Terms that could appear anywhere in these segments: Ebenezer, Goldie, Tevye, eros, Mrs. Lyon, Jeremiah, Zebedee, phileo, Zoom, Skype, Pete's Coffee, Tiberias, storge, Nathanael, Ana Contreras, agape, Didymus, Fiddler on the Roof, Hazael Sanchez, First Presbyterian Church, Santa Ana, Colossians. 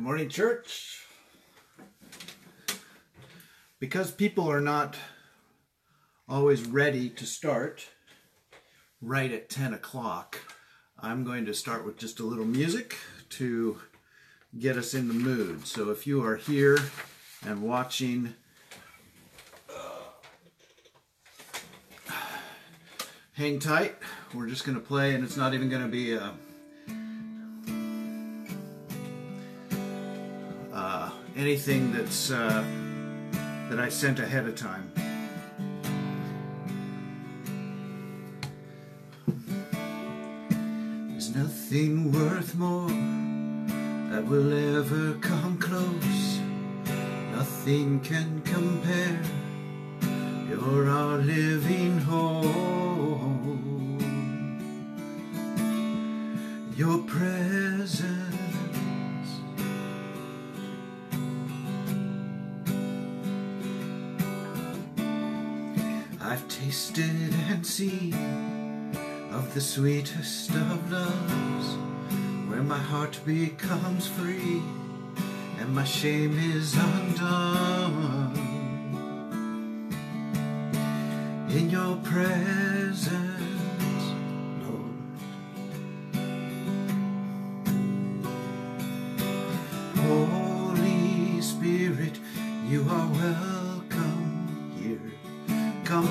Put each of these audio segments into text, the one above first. Good morning, church. Because people are not always ready to start right at 10 o'clock, I'm going to start with just a little music to get us in the mood. So if you are here and watching, hang tight. We're just going to play, and it's not even going to be anything that's that I sent ahead of time. There's nothing worth more that will ever come close. Nothing can compare. You're our living home. Your presence. I've tasted and seen of the sweetest of loves, where my heart becomes free and my shame is undone. In your presence, Lord, Holy Spirit, you are welcome here. Come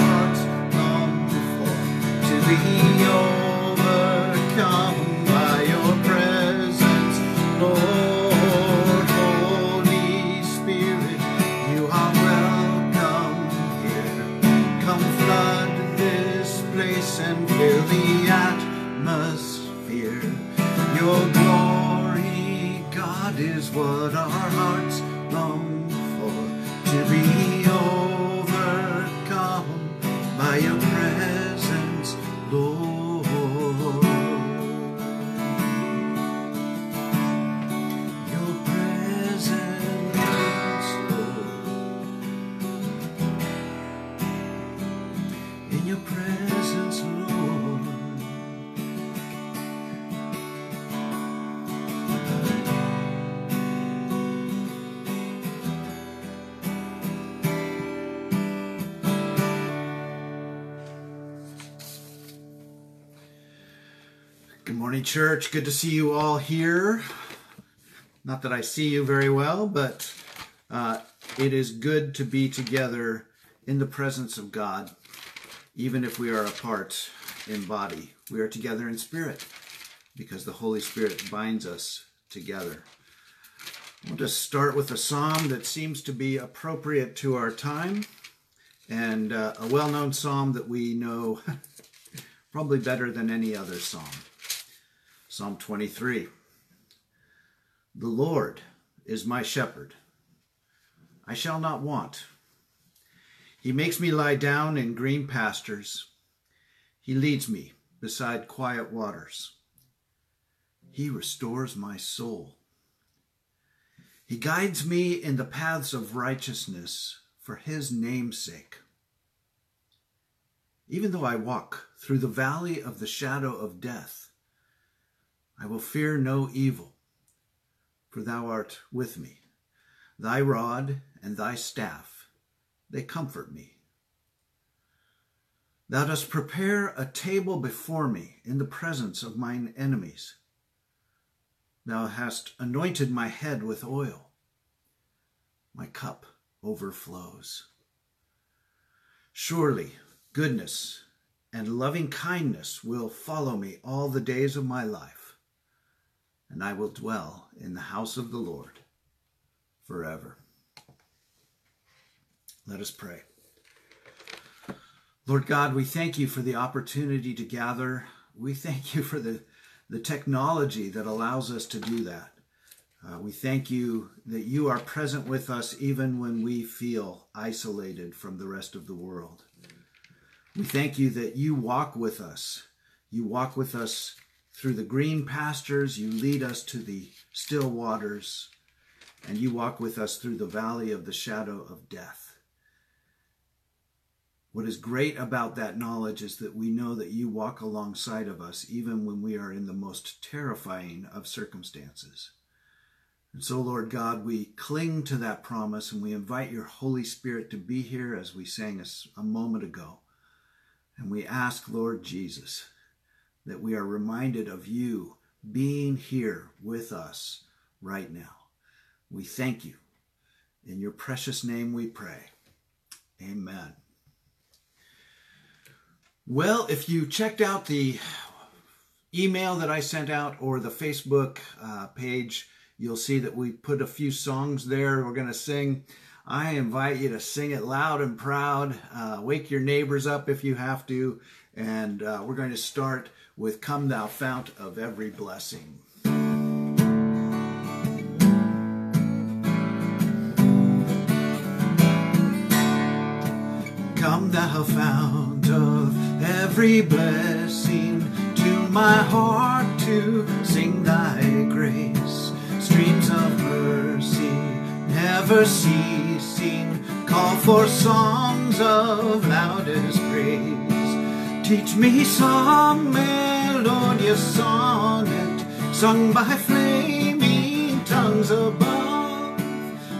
our hearts long for, to be overcome by your presence, Lord. Holy Spirit, you are welcome here. Come flood this place and fill the atmosphere. Your glory, God, is what our hearts long for, to be overcome by your presence, Lord. Your presence, Lord. In your presence, Lord. Church, good to see you all here. Not that I see you very well, but it is good to be together in the presence of God, even if we are apart in body. We are together in spirit because the Holy Spirit binds us together. We'll just start with a psalm that seems to be appropriate to our time, and a well-known psalm that we know probably better than any other psalm. Psalm 23, the Lord is my shepherd, I shall not want. He makes me lie down in green pastures. He leads me beside quiet waters. He restores my soul. He guides me in the paths of righteousness for his name's sake. Even though I walk through the valley of the shadow of death, I will fear no evil, for thou art with me. Thy rod and thy staff, they comfort me. Thou dost prepare a table before me in the presence of mine enemies. Thou hast anointed my head with oil. My cup overflows. Surely goodness and loving kindness will follow me all the days of my life, and I will dwell in the house of the Lord forever. Let us pray. Lord God, we thank you for the opportunity to gather. We thank you for the technology that allows us to do that. We thank you that you are present with us even when we feel isolated from the rest of the world. We thank you that you walk with us. You walk with us through the green pastures. You lead us to the still waters. And you walk with us through the valley of the shadow of death. What is great about that knowledge is that we know that you walk alongside of us even when we are in the most terrifying of circumstances. And so, Lord God, we cling to that promise, and we invite your Holy Spirit to be here, as we sang a moment ago. And we ask, Lord Jesus, that we are reminded of you being here with us right now. We thank you. In your precious name we pray. Amen. Well, if you checked out the email that I sent out or the Facebook page, you'll see that we put a few songs there we're going to sing. I invite you to sing it loud and proud. Wake your neighbors up if you have to. And we're going to start with Come Thou Fount of Every Blessing. Come thou fount of every blessing, to my heart to sing thy grace. Streams of mercy never ceasing, call for songs of loudest praise. Teach me some melodious sonnet, sung by flaming tongues above.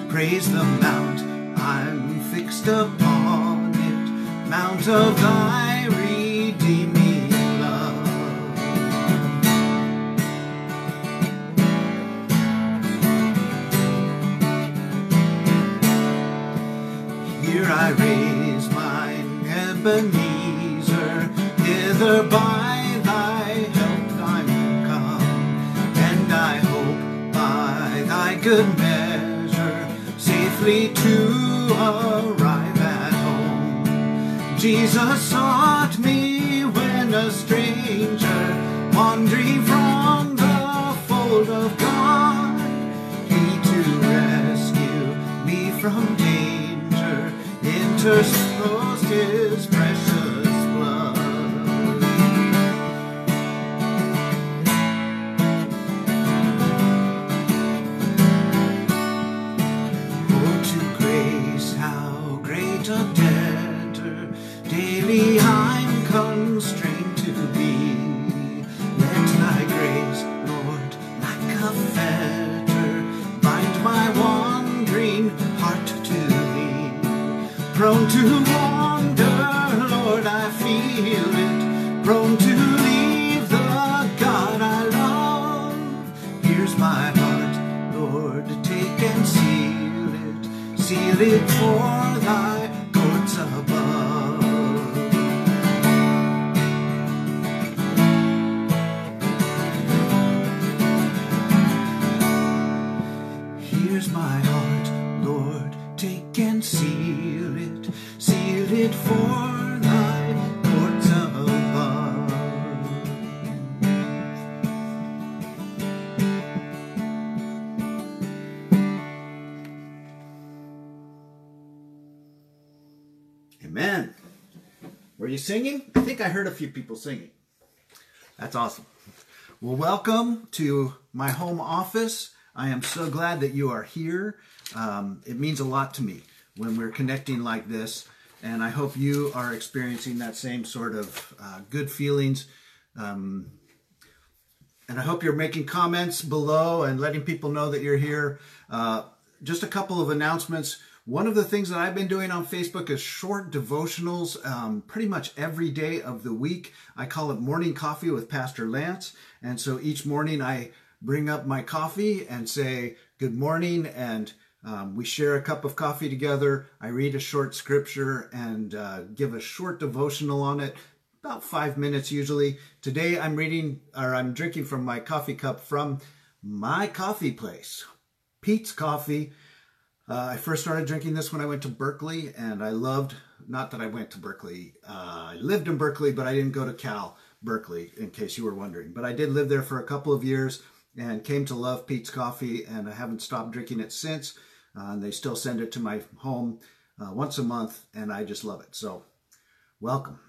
Praise the mount I'm fixed upon it, mount of thy redeeming love. Here I raise mine Ebenezer, hither by thy help I'm come, and I hope by thy good measure safely to arrive at home. Jesus sought me when a stranger, wandering from the fold of God. He to rescue me from danger interposed his precious blood. Oh, to grace, how great a debtor daily I'm constrained to be. Let thy grace, Lord, like a fetter, bind my wandering heart to thee. Prone to wander, Lord, I feel it, prone to leave the God I love. Here's my heart, Lord, take and seal it for thy courts above. Here's my heart, Lord, take and seal it for thy courts above. Amen. Were you singing? I think I heard a few people singing. That's awesome. Well, welcome to my home office. I am so glad that you are here. It means a lot to me when we're connecting like this, and I hope you are experiencing that same sort of good feelings. And I hope you're making comments below and letting people know that you're here. Just a couple of announcements. One of the things that I've been doing on Facebook is short devotionals pretty much every day of the week. I call it Morning Coffee with Pastor Lance. And so each morning I bring up my coffee and say good morning, and we share a cup of coffee together. I read a short scripture and give a short devotional on it, about 5 minutes usually. Today I'm reading, or I'm drinking from my coffee cup from my coffee place, Pete's Coffee. I first started drinking this when I went to Berkeley, and I loved, not that I went to Berkeley, I lived in Berkeley, but I didn't go to Cal Berkeley, in case you were wondering. But I did live there for a couple of years and came to love Pete's Coffee, and I haven't stopped drinking it since. They still send it to my home once a month, and I just love it. So, welcome.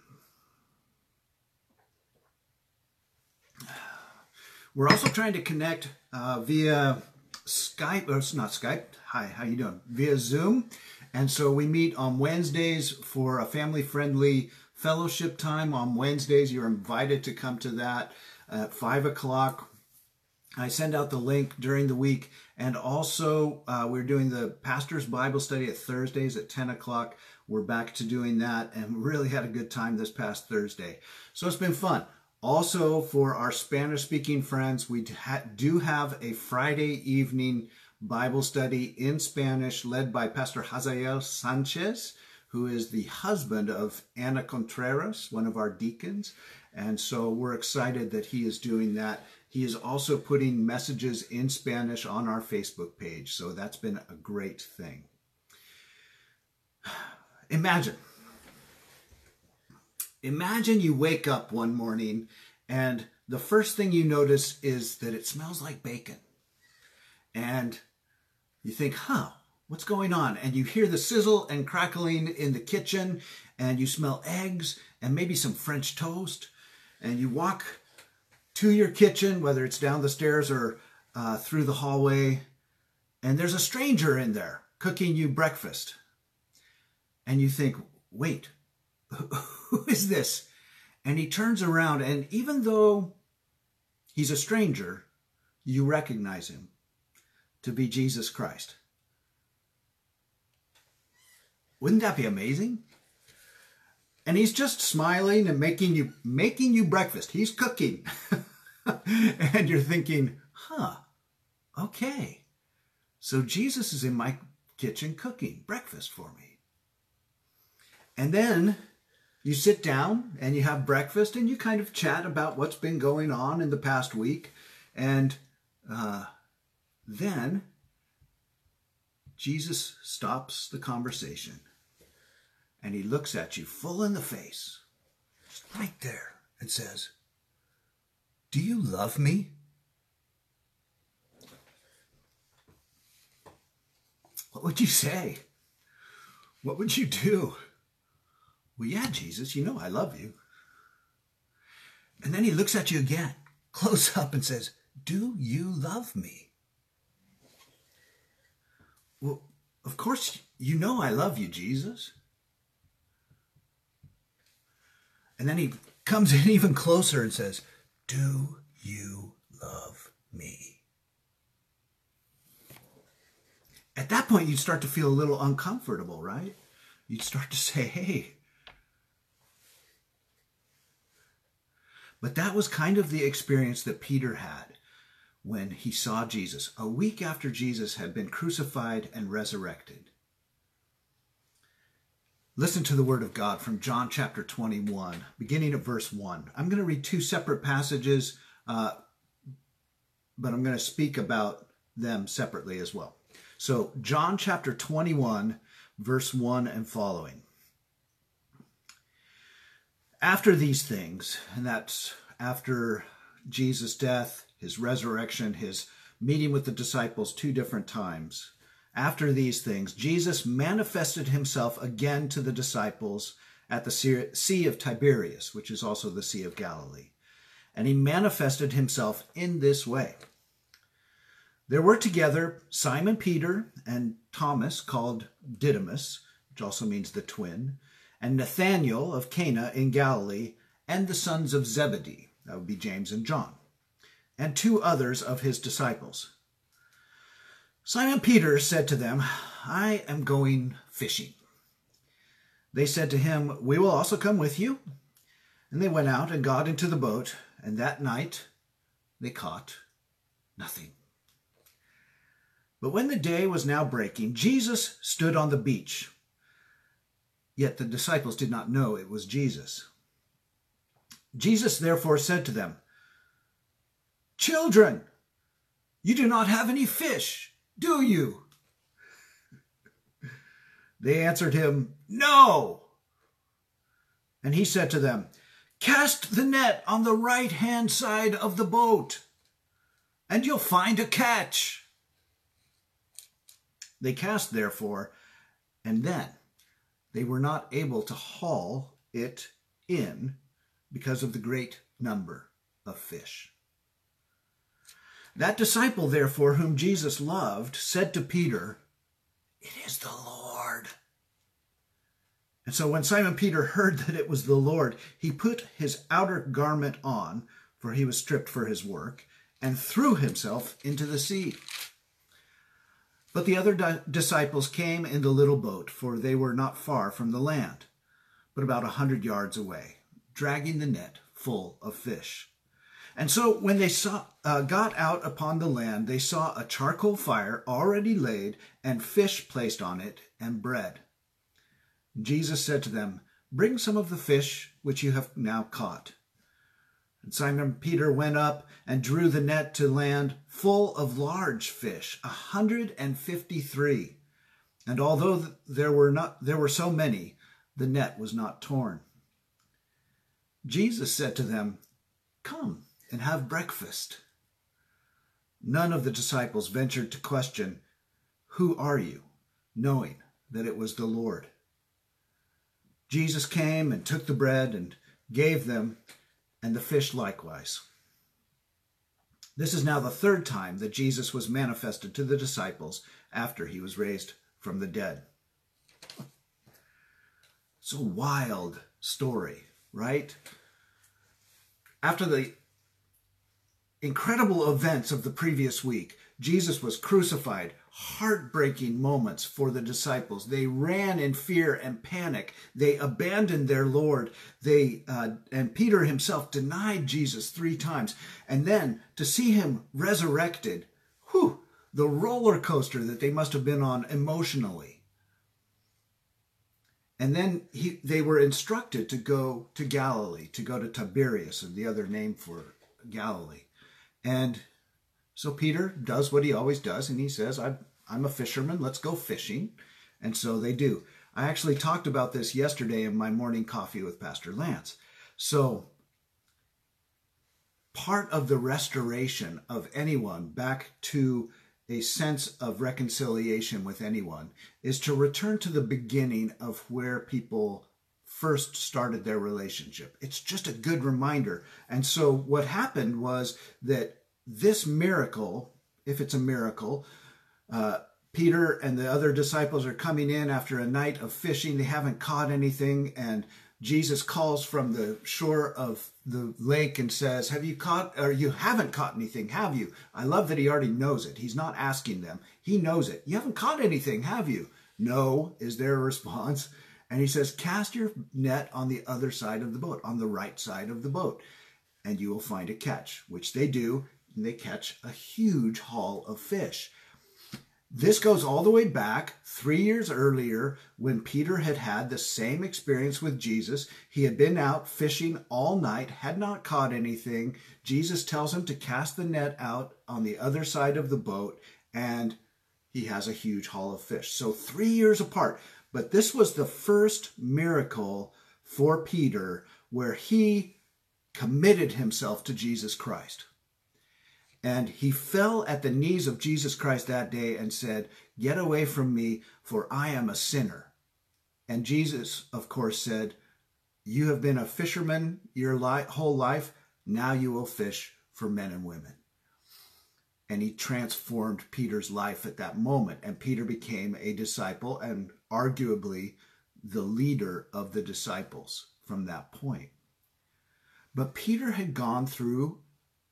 We're also trying to connect via Skype, or it's not Skype, hi, how you doing? Via Zoom. And so we meet on Wednesdays for a family-friendly fellowship time. On Wednesdays, you're invited to come to that at 5 o'clock. I send out the link during the week, and also we're doing the Pastor's Bible Study at Thursdays at 10 o'clock. We're back to doing that, and really had a good time this past Thursday. So it's been fun. Also, for our Spanish-speaking friends, we do have a Friday evening Bible study in Spanish led by Pastor Hazael Sanchez, who is the husband of Ana Contreras, one of our deacons. And so we're excited that he is doing that. He is also putting messages in Spanish on our Facebook page, so that's been a great thing. Imagine you wake up one morning and the first thing you notice is that it smells like bacon. And you think, huh, what's going on? And you hear the sizzle and crackling in the kitchen, and you smell eggs and maybe some French toast. And you walk to your kitchen, whether it's down the stairs or through the hallway, and there's a stranger in there cooking you breakfast. And you think, wait, who is this? And he turns around, and even though he's a stranger, you recognize him to be Jesus Christ. Wouldn't that be amazing? And he's just smiling and making you breakfast. He's cooking. And you're thinking, huh, okay. So Jesus is in my kitchen cooking breakfast for me. And then you sit down and you have breakfast, and you kind of chat about what's been going on in the past week. And then Jesus stops the conversation, and he looks at you full in the face, just right there, and says, "Do you love me?" What would you say? What would you do? Well, yeah, Jesus, you know I love you. And then he looks at you again, close up, and says, "Do you love me?" Well, of course, you know I love you, Jesus. And then he comes in even closer and says, "Do you love me?" At that point, you'd start to feel a little uncomfortable, right? You'd start to say, hey. But that was kind of the experience that Peter had when he saw Jesus, a week after Jesus had been crucified and resurrected. Listen to the word of God from John chapter 21, beginning at verse 1. I'm going to read two separate passages, but I'm going to speak about them separately as well. So John chapter 21, verse 1 and following. After these things, and that's after Jesus' death, his resurrection, his meeting with the disciples two different times. After these things, Jesus manifested himself again to the disciples at the Sea of Tiberias, which is also the Sea of Galilee. and he manifested himself in this way. There were together Simon Peter and Thomas, called Didymus, which also means the twin, and Nathanael of Cana in Galilee, and the sons of Zebedee, that would be James and John, and two others of his disciples. Simon Peter said to them, "I am going fishing." They said to him, "We will also come with you." And they went out and got into the boat, and that night they caught nothing. But when the day was now breaking, Jesus stood on the beach. Yet the disciples did not know it was Jesus. Jesus therefore said to them, "Children, you do not have any fish, do you?" They answered him, "No." And he said to them, "Cast the net on the right-hand side of the boat, and you'll find a catch." They cast, therefore, and then they were not able to haul it in because of the great number of fish. That disciple, therefore, whom Jesus loved, said to Peter, "It is the Lord." And so when Simon Peter heard that it was the Lord, he put his outer garment on, for he was stripped for his work, and threw himself into the sea. But the other disciples came in the little boat, for they were not far from the land, but about 100 yards away, dragging the net full of fish. And so when they got out upon the land, they saw a charcoal fire already laid and fish placed on it and bread. Jesus said to them, "Bring some of the fish which you have now caught." And Simon Peter went up and drew the net to land full of large fish, 153. And although there were so many, the net was not torn. Jesus said to them, "Come and have breakfast." None of the disciples ventured to question, "Who are you?" knowing that it was the Lord. Jesus came and took the bread and gave them, and the fish likewise. This is now the third time that Jesus was manifested to the disciples after he was raised from the dead. It's a wild story, right? After the incredible events of the previous week, Jesus was crucified. Heartbreaking moments for the disciples. They ran in fear and panic. They abandoned their Lord. And Peter himself denied Jesus 3 times. And then to see him resurrected, whew, the roller coaster that they must have been on emotionally. And then they were instructed to go to Galilee, to go to Tiberias, and the other name for Galilee. And so Peter does what he always does, and he says, I'm a fisherman, let's go fishing. And so they do. I actually talked about this yesterday in my morning coffee with Pastor Lance. So part of the restoration of anyone back to a sense of reconciliation with anyone is to return to the beginning of where people first started their relationship. It's just a good reminder. And so what happened was that this miracle, if it's a miracle, Peter and the other disciples are coming in after a night of fishing. They haven't caught anything, and Jesus calls from the shore of the lake and says, "You haven't caught anything, have you?" I love that he already knows it. He's not asking them. He knows it. "You haven't caught anything, have you?" "No," is their response. And he says, "Cast your net on the other side of the boat, on the right side of the boat, and you will find a catch," which they do. And they catch a huge haul of fish. This goes all the way back 3 years earlier when Peter had had the same experience with Jesus. He had been out fishing all night, had not caught anything. Jesus tells him to cast the net out on the other side of the boat, and he has a huge haul of fish. So 3 years apart. But this was the first miracle for Peter where he committed himself to Jesus Christ. And he fell at the knees of Jesus Christ that day and said, "Get away from me, for I am a sinner." And Jesus, of course, said, "You have been a fisherman your whole life. Now you will fish for men and women. And he transformed Peter's life at that moment. And Peter became a disciple and arguably the leader of the disciples from that point. But Peter had gone through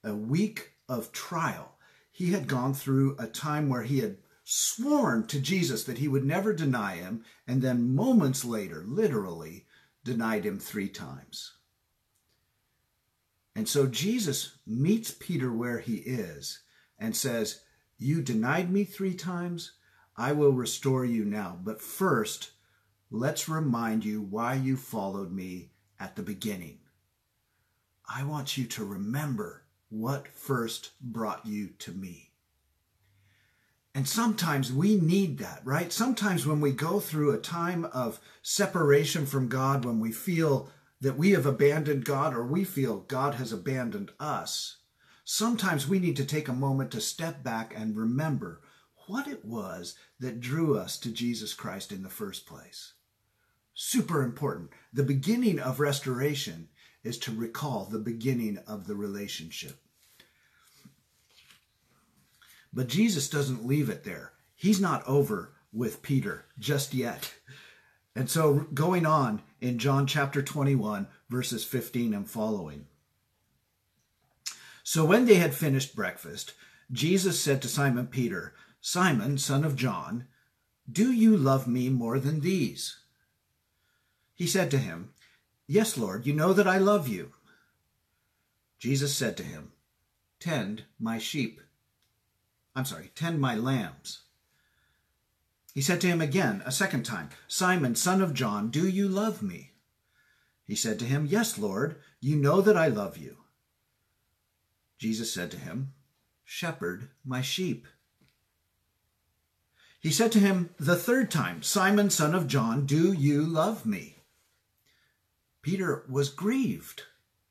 a week of trial. He had gone through a time where he had sworn to Jesus that he would never deny him, and then moments later, literally, denied him 3 times. And so Jesus meets Peter where he is and says, "You denied me 3 times. I will restore you now. But first, let's remind you why you followed me at the beginning. I want you to remember what first brought you to me." And sometimes we need that, right? Sometimes when we go through a time of separation from God, when we feel that we have abandoned God or we feel God has abandoned us, sometimes we need to take a moment to step back and remember what it was that drew us to Jesus Christ in the first place. Super important. The beginning of restoration is to recall the beginning of the relationship. But Jesus doesn't leave it there. He's not over with Peter just yet. And so going on in John chapter 21, verses 15 and following. So when they had finished breakfast, Jesus said to Simon Peter, "Simon, son of John, do you love me more than these?" He said to him, "Yes, Lord, you know that I love you." Jesus said to him, "Tend my lambs." He said to him again a second time, "Simon, son of John, do you love me?" He said to him, "Yes, Lord, you know that I love you." Jesus said to him, "Shepherd my sheep." He said to him the third time, "Simon, son of John, do you love me?" Peter was grieved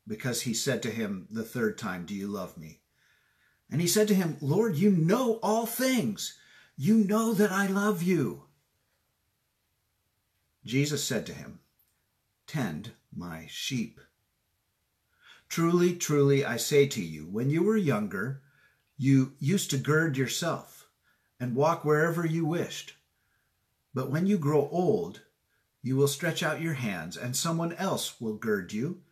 because he said to him the third time, "Do you love me?" And he said to him, "Lord, you know all things. You know that I love you." Jesus said to him, "Tend my sheep. Truly, truly, I say to you, when you were younger, you used to gird yourself and walk wherever you wished. But when you grow old, you will stretch out your hands, and someone else will gird you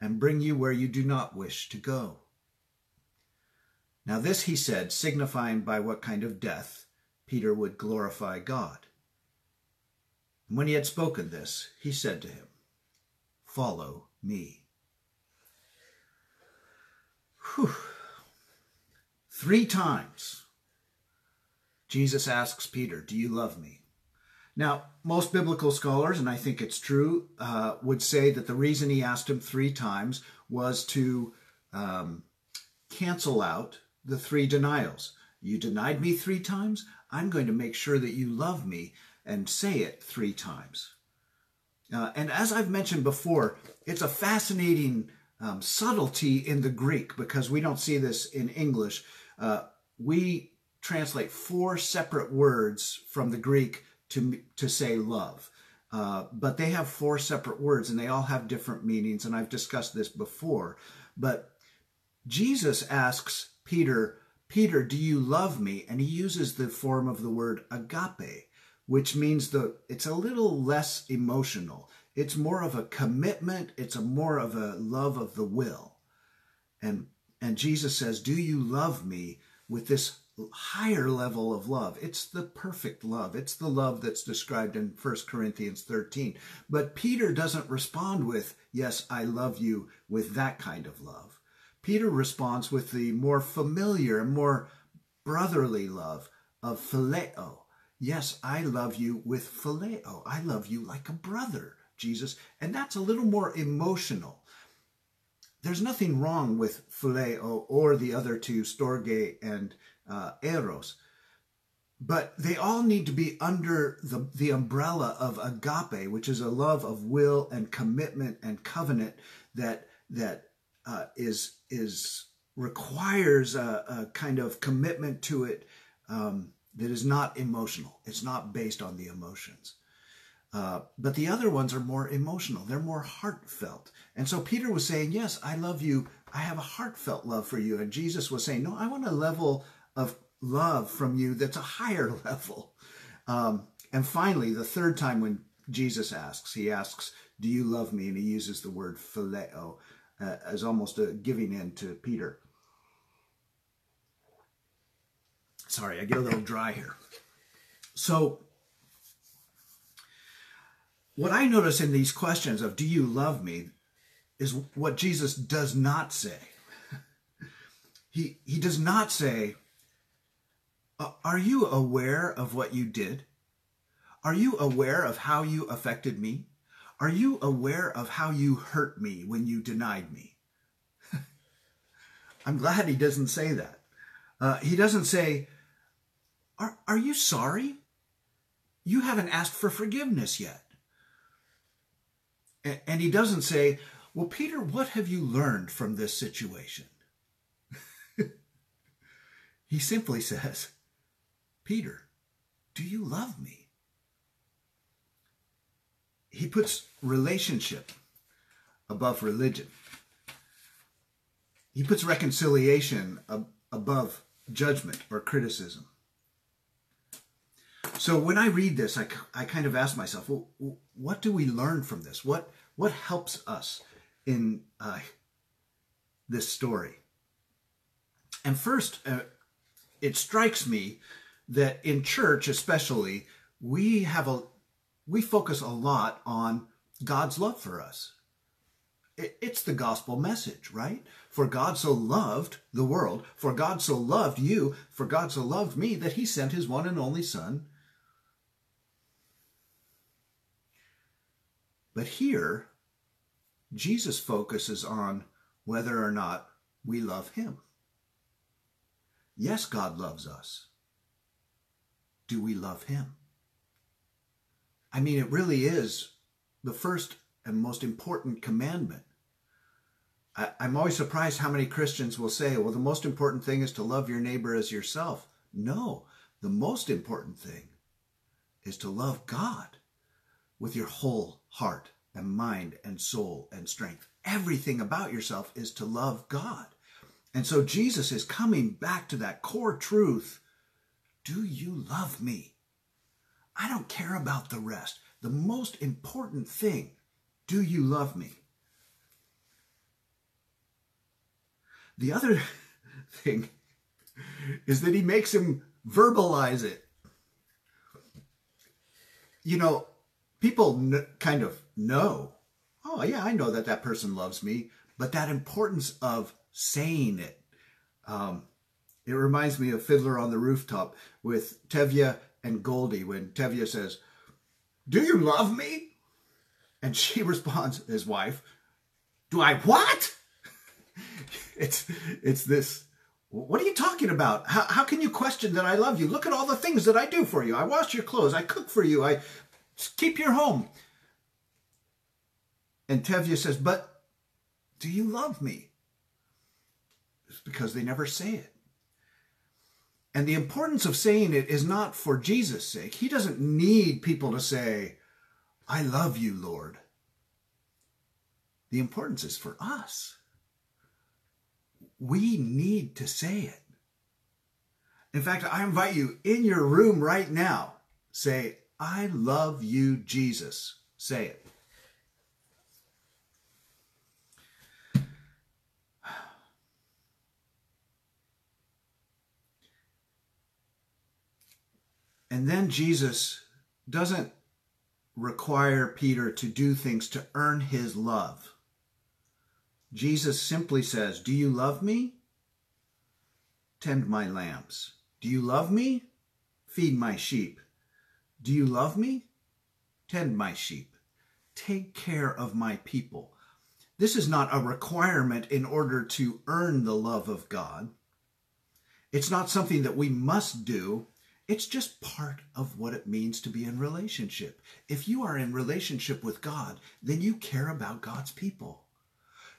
and bring you where you do not wish to go." Now this he said, signifying by what kind of death Peter would glorify God. And when he had spoken this, he said to him, "Follow me." Whew. 3 times, Jesus asks Peter, "Do you love me?" Now, most biblical scholars, and I think it's true, would say that the reason he asked him 3 times was to cancel out the 3 denials. You denied me 3 times. I'm going to make sure that you love me and say it 3 times. And as I've mentioned before, it's a fascinating subtlety in the Greek because we don't see this in English. We translate 4 separate words from the Greek to say love. But they have 4 separate words and they all have different meanings. And I've discussed this before, but Jesus asks Peter, "Peter, do you love me?" And he uses the form of the word agape, which means it's a little less emotional. It's more of a commitment. It's more of a love of the will. And Jesus says, "Do you love me?" with this higher level of love. It's the perfect love. It's the love that's described in 1 Corinthians 13. But Peter doesn't respond with, "Yes, I love you," with that kind of love. Peter responds with the more familiar, more brotherly love of phileo. "Yes, I love you with phileo. I love you like a brother, Jesus." And that's a little more emotional. There's nothing wrong with phileo or the other 2, storge and eros. But they all need to be under the umbrella of agape, which is a love of will and commitment and covenant that requires a kind of commitment to it that is not emotional. It's not based on the emotions. But the other ones are more emotional. They're more heartfelt. And so Peter was saying, yes, I love you. I have a heartfelt love for you. And Jesus was saying, no, I want a level of love from you that's a higher level. And finally, the third time when Jesus asks, he asks, do you love me? And he uses the word phileo as almost a giving in to Peter. Sorry, I get a little dry here. So what I notice in these questions of do you love me is what Jesus does not say. He does not say, are you aware of what you did? Are you aware of how you affected me? Are you aware of how you hurt me when you denied me? I'm glad he doesn't say that. He doesn't say, are you sorry? You haven't asked for forgiveness yet. And he doesn't say, well, Peter, what have you learned from this situation? He simply says, Peter, do you love me? He puts relationship above religion. He puts reconciliation above judgment or criticism. So when I read this, I kind of ask myself, well, what do we learn from this? What helps us in this story? And first, it strikes me that in church especially, we focus a lot on God's love for us. It's the gospel message, right? For God so loved the world, for God so loved you, for God so loved me, that he sent his one and only son. But here, Jesus focuses on whether or not we love him. Yes, God loves us. Do we love him? I mean, it really is the first and most important commandment. I'm always surprised how many Christians will say, well, the most important thing is to love your neighbor as yourself. No, the most important thing is to love God with your whole heart and mind and soul and strength. Everything about yourself is to love God. And so Jesus is coming back to that core truth. Do you love me? I don't care about the rest. The most important thing, do you love me? The other thing is that he makes him verbalize it. You know, people kind of know, oh yeah, I know that that person loves me, but that importance of saying it. It reminds me of Fiddler on the Rooftop with Tevye and Goldie when Tevye says, do you love me? And she responds, his wife, do I what? It's this, what are you talking about? How can you question that I love you? Look at all the things that I do for you. I wash your clothes. I cook for you. I keep your home. And Tevye says, but do you love me? It's because they never say it. And the importance of saying it is not for Jesus' sake. He doesn't need people to say, I love you, Lord. The importance is for us. We need to say it. In fact, I invite you in your room right now, say, I love you, Jesus. Say it. And then Jesus doesn't require Peter to do things to earn his love. Jesus simply says, do you love me? Tend my lambs. Do you love me? Feed my sheep. Do you love me? Tend my sheep. Take care of my people. This is not a requirement in order to earn the love of God. It's not something that we must do. It's just part of what it means to be in relationship. If you are in relationship with God, then you care about God's people.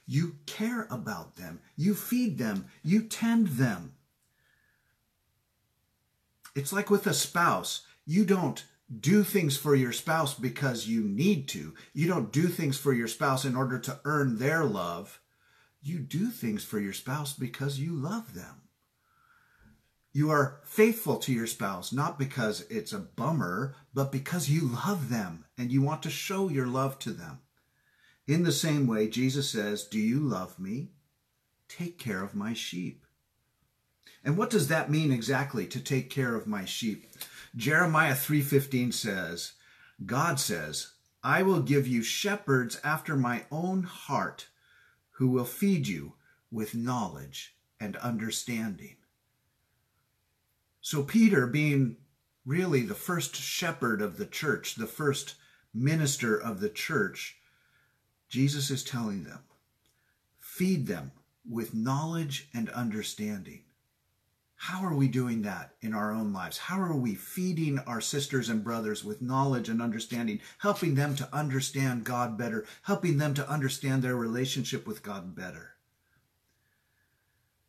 You care about them. You feed them. You tend them. It's like with a spouse. You don't do things for your spouse because you need to. You don't do things for your spouse in order to earn their love. You do things for your spouse because you love them. You are faithful to your spouse, not because it's a bummer, but because you love them and you want to show your love to them. In the same way, Jesus says, do you love me? Take care of my sheep. And what does that mean exactly, to take care of my sheep? Jeremiah 3:15 says, God says, I will give you shepherds after my own heart who will feed you with knowledge and understanding. So Peter, being really the first shepherd of the church, the first minister of the church, Jesus is telling them, feed them with knowledge and understanding. How are we doing that in our own lives? How are we feeding our sisters and brothers with knowledge and understanding, helping them to understand God better, helping them to understand their relationship with God better?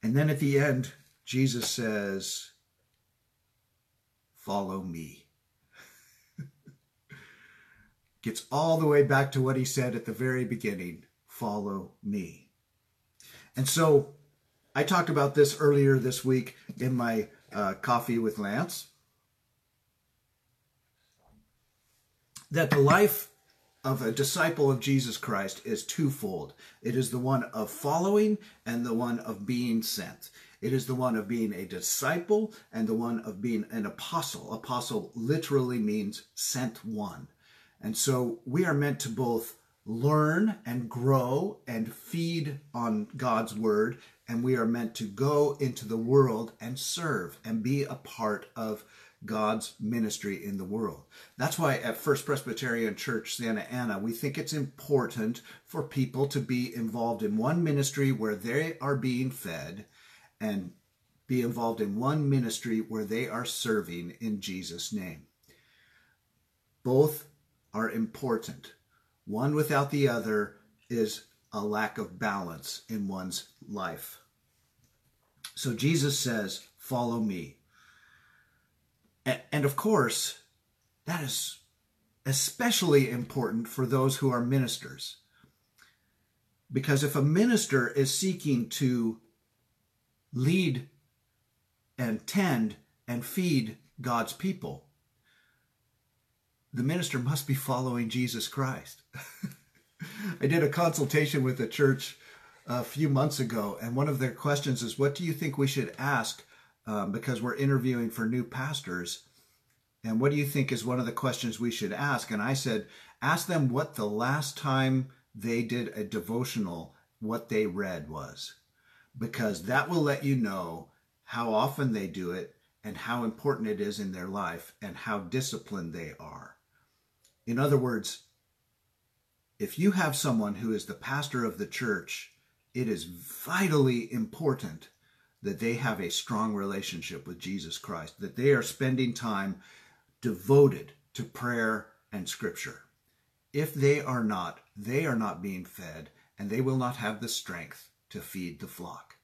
And then at the end, Jesus says, follow me. Gets all the way back to what he said at the very beginning, follow me. And so I talked about this earlier this week in my coffee with Lance, that the life of a disciple of Jesus Christ is twofold. It is the one of following and the one of being sent. It is the one of being a disciple and the one of being an apostle. Apostle literally means sent one. And so we are meant to both learn and grow and feed on God's word, and we are meant to go into the world and serve and be a part of God's ministry in the world. That's why at First Presbyterian Church, Santa Ana, we think it's important for people to be involved in one ministry where they are being fed, and be involved in one ministry where they are serving in Jesus' name. Both are important. One without the other is a lack of balance in one's life. So Jesus says, follow me. And of course, that is especially important for those who are ministers. Because if a minister is seeking to lead and tend and feed God's people, the minister must be following Jesus Christ. I did a consultation with a church a few months ago, and one of their questions is, what do you think we should ask? Because we're interviewing for new pastors. And what do you think is one of the questions we should ask? And I said, ask them what the last time they did a devotional, what they read was. Because that will let you know how often they do it and how important it is in their life and how disciplined they are. In other words, if you have someone who is the pastor of the church, it is vitally important that they have a strong relationship with Jesus Christ, that they are spending time devoted to prayer and scripture. If they are not, they are not being fed, and they will not have the strength to feed the flock.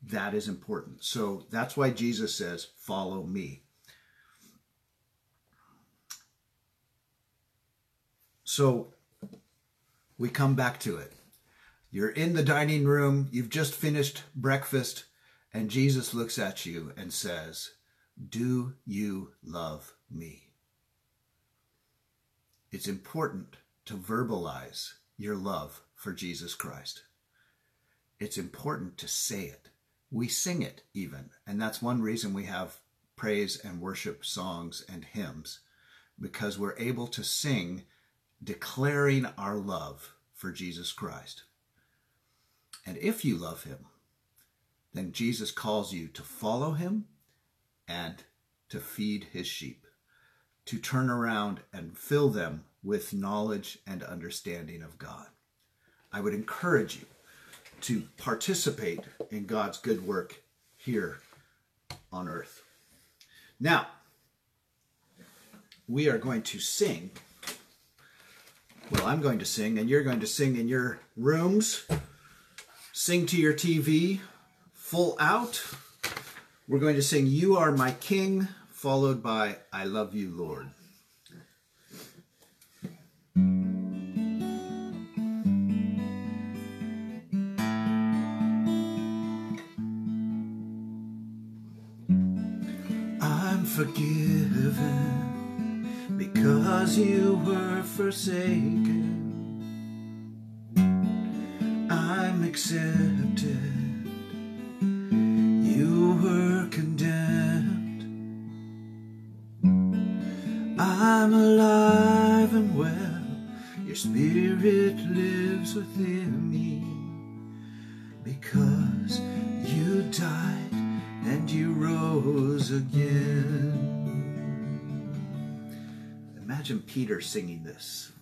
That is important. So that's why Jesus says, follow me. So we come back to it. You're in the dining room, you've just finished breakfast, and Jesus looks at you and says, do you love me? It's important to verbalize your love for Jesus Christ. It's important to say it. We sing it even. And that's one reason we have praise and worship songs and hymns, because we're able to sing declaring our love for Jesus Christ. And if you love him, then Jesus calls you to follow him and to feed his sheep, to turn around and fill them with knowledge and understanding of God. I would encourage you to participate in God's good work here on earth. Now, we are going to sing. Well, I'm going to sing, and you're going to sing in your rooms. Sing to your TV, full out. We're going to sing, You Are My King, followed by, I Love You, Lord. forgiven because you were forsaken. I'm accepted, you were condemned. I'm alive and well, your spirit lives within me because you died and you rose again. Imagine Peter singing this.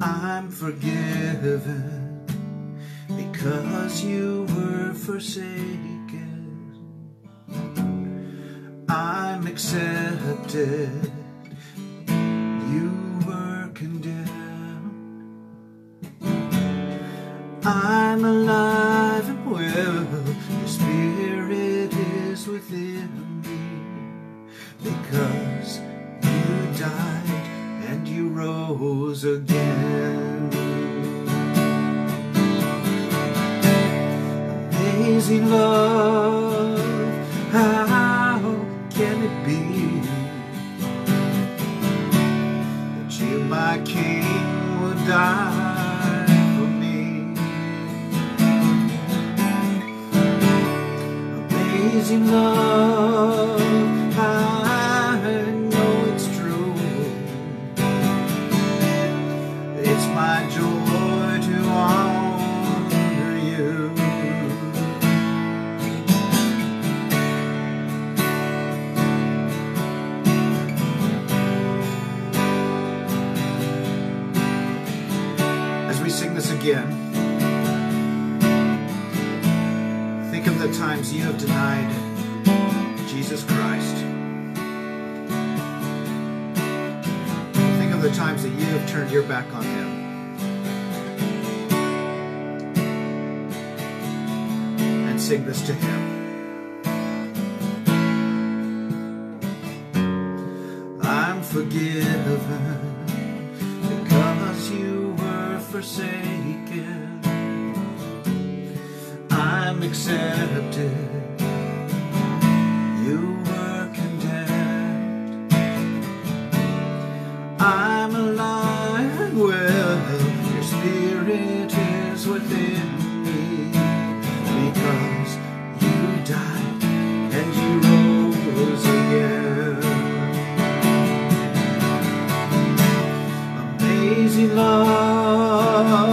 I'm forgiven because you were forsaken. I'm accepted. You were condemned. I'm alive and well. Spirit is within me because you died and you rose again. Amazing love, how can it be that you, my King, would die? Amazing love, I know it's true. It's my joy to honor you. As we sing this again, think of the times you have denied Jesus Christ. Think of the times that you have turned your back on Him. And sing this to Him. I'm forgiven because you were forsaken. I'm accepted, you were condemned. I'm alive and well, your spirit is within me because you died and you rose again. Amazing love, how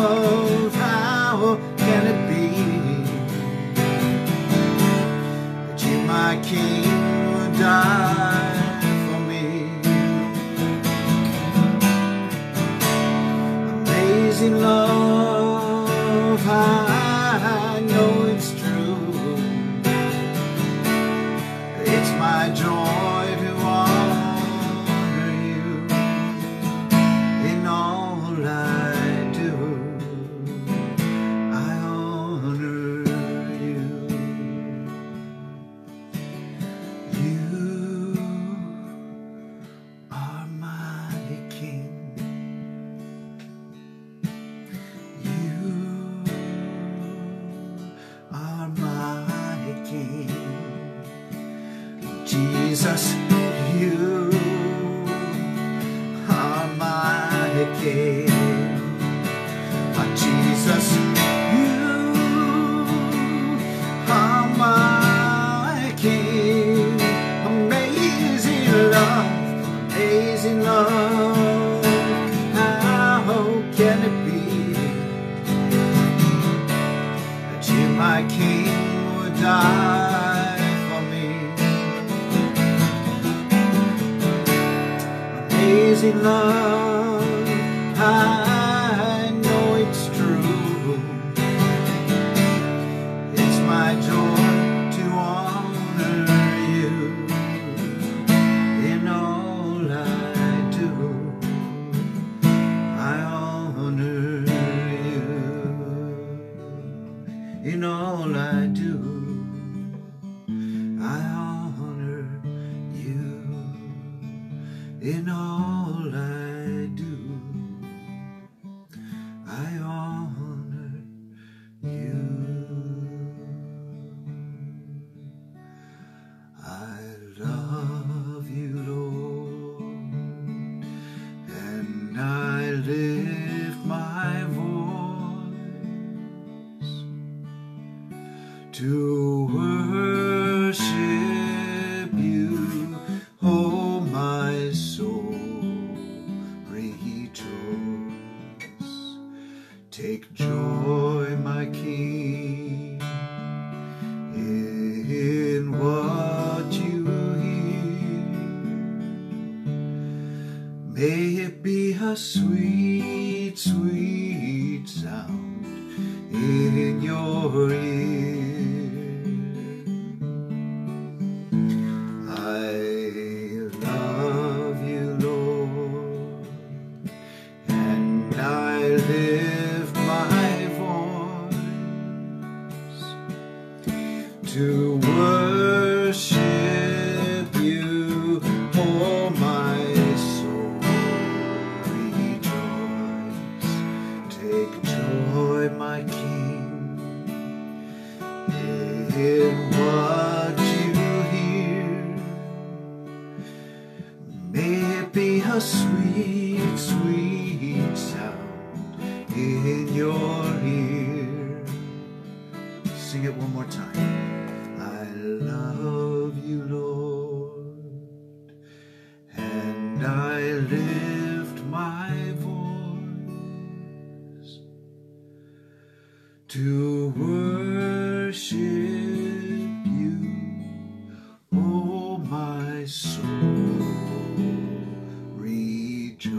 can it be? My King would die for me. Amazing love, I know it's true. It's my joy to honor you in all I do. I honor you. Jesus, you are my King. Jesus, you are my King. Amazing love, amazing love. How can it be that you, my King, would die? Amazing love, I know it's true. It's my joy to honor you in all I do. I honor you in all I do. I honor you in all. I love to worship you, oh my soul, rejoice. Take joy, my King, in what you hear. May it be a sweet, sweet sound in your ear. To worship you, oh my soul, rejoice. Take joy, my King, in what you hear. May it be a sweet, sweet sound in your ear. Sing it one more time. Love you, Lord, and I lift my voice to worship you, oh my soul, rejoice.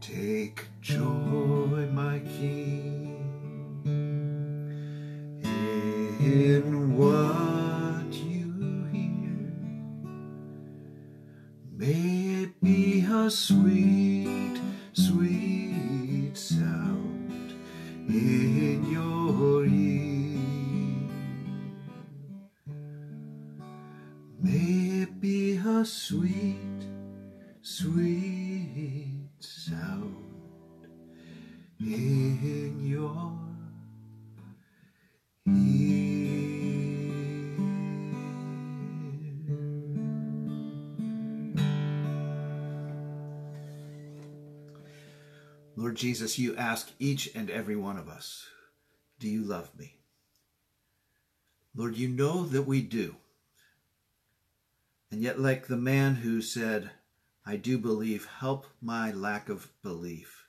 Take joy, my King, in what you hear. May it be a sweet, sweet sound in your ear. May it be a sweet, sweet sound in your ear. Lord Jesus, you ask each and every one of us, do you love me? Lord, you know that we do. And yet, like the man who said, I do believe, help my lack of belief,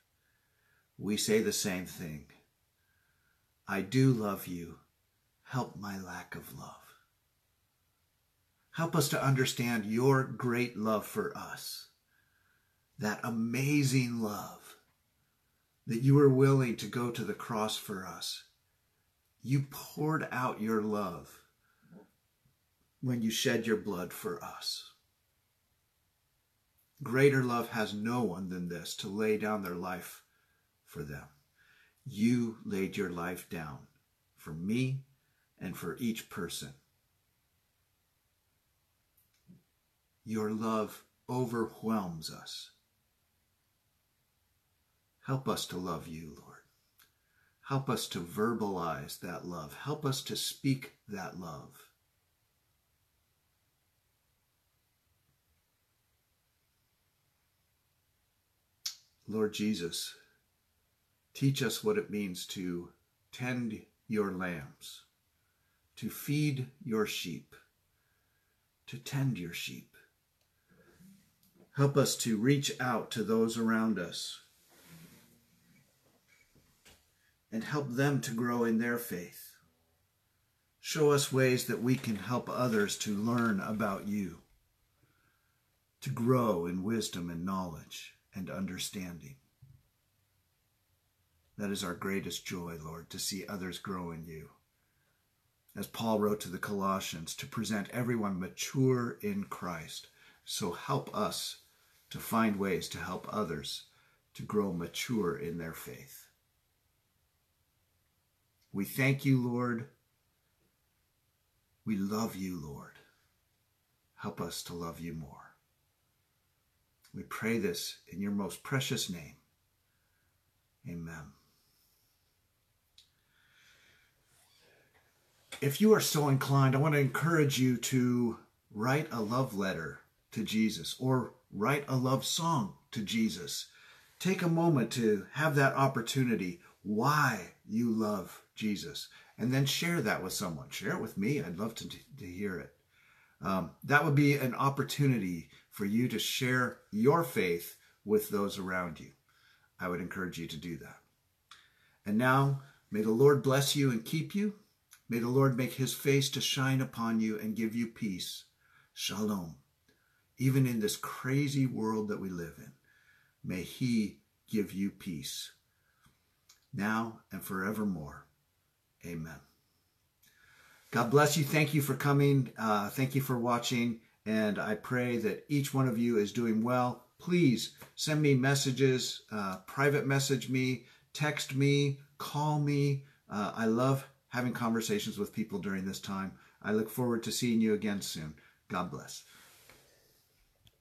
we say the same thing. I do love you, help my lack of love. Help us to understand your great love for us, that amazing love, that you were willing to go to the cross for us. You poured out your love when you shed your blood for us. Greater love has no one than this, to lay down their life for them. You laid your life down for me and for each person. Your love overwhelms us. Help us to love you, Lord. Help us to verbalize that love. Help us to speak that love. Lord Jesus, teach us what it means to tend your lambs, to feed your sheep, to tend your sheep. Help us to reach out to those around us and help them to grow in their faith. Show us ways that we can help others to learn about you, to grow in wisdom and knowledge and understanding. That is our greatest joy, Lord, to see others grow in you. As Paul wrote to the Colossians, to present everyone mature in Christ. So help us to find ways to help others to grow mature in their faith. We thank you, Lord. We love you, Lord. Help us to love you more. We pray this in your most precious name. Amen. If you are so inclined, I want to encourage you to write a love letter to Jesus or write a love song to Jesus. Take a moment to have that opportunity. Why you love Jesus, and then share that with someone. Share it with me. I'd love to hear it. That would be an opportunity for you to share your faith with those around you. I would encourage you to do that. And now, may the Lord bless you and keep you. May the Lord make his face to shine upon you and give you peace. Shalom. Even in this crazy world that we live in, may he give you peace. Now and forevermore. Amen. God bless you. Thank you for coming. Thank you for watching. And I pray that each one of you is doing well. Please send me messages, private message me, text me, call me. I love having conversations with people during this time. I look forward to seeing you again soon. God bless.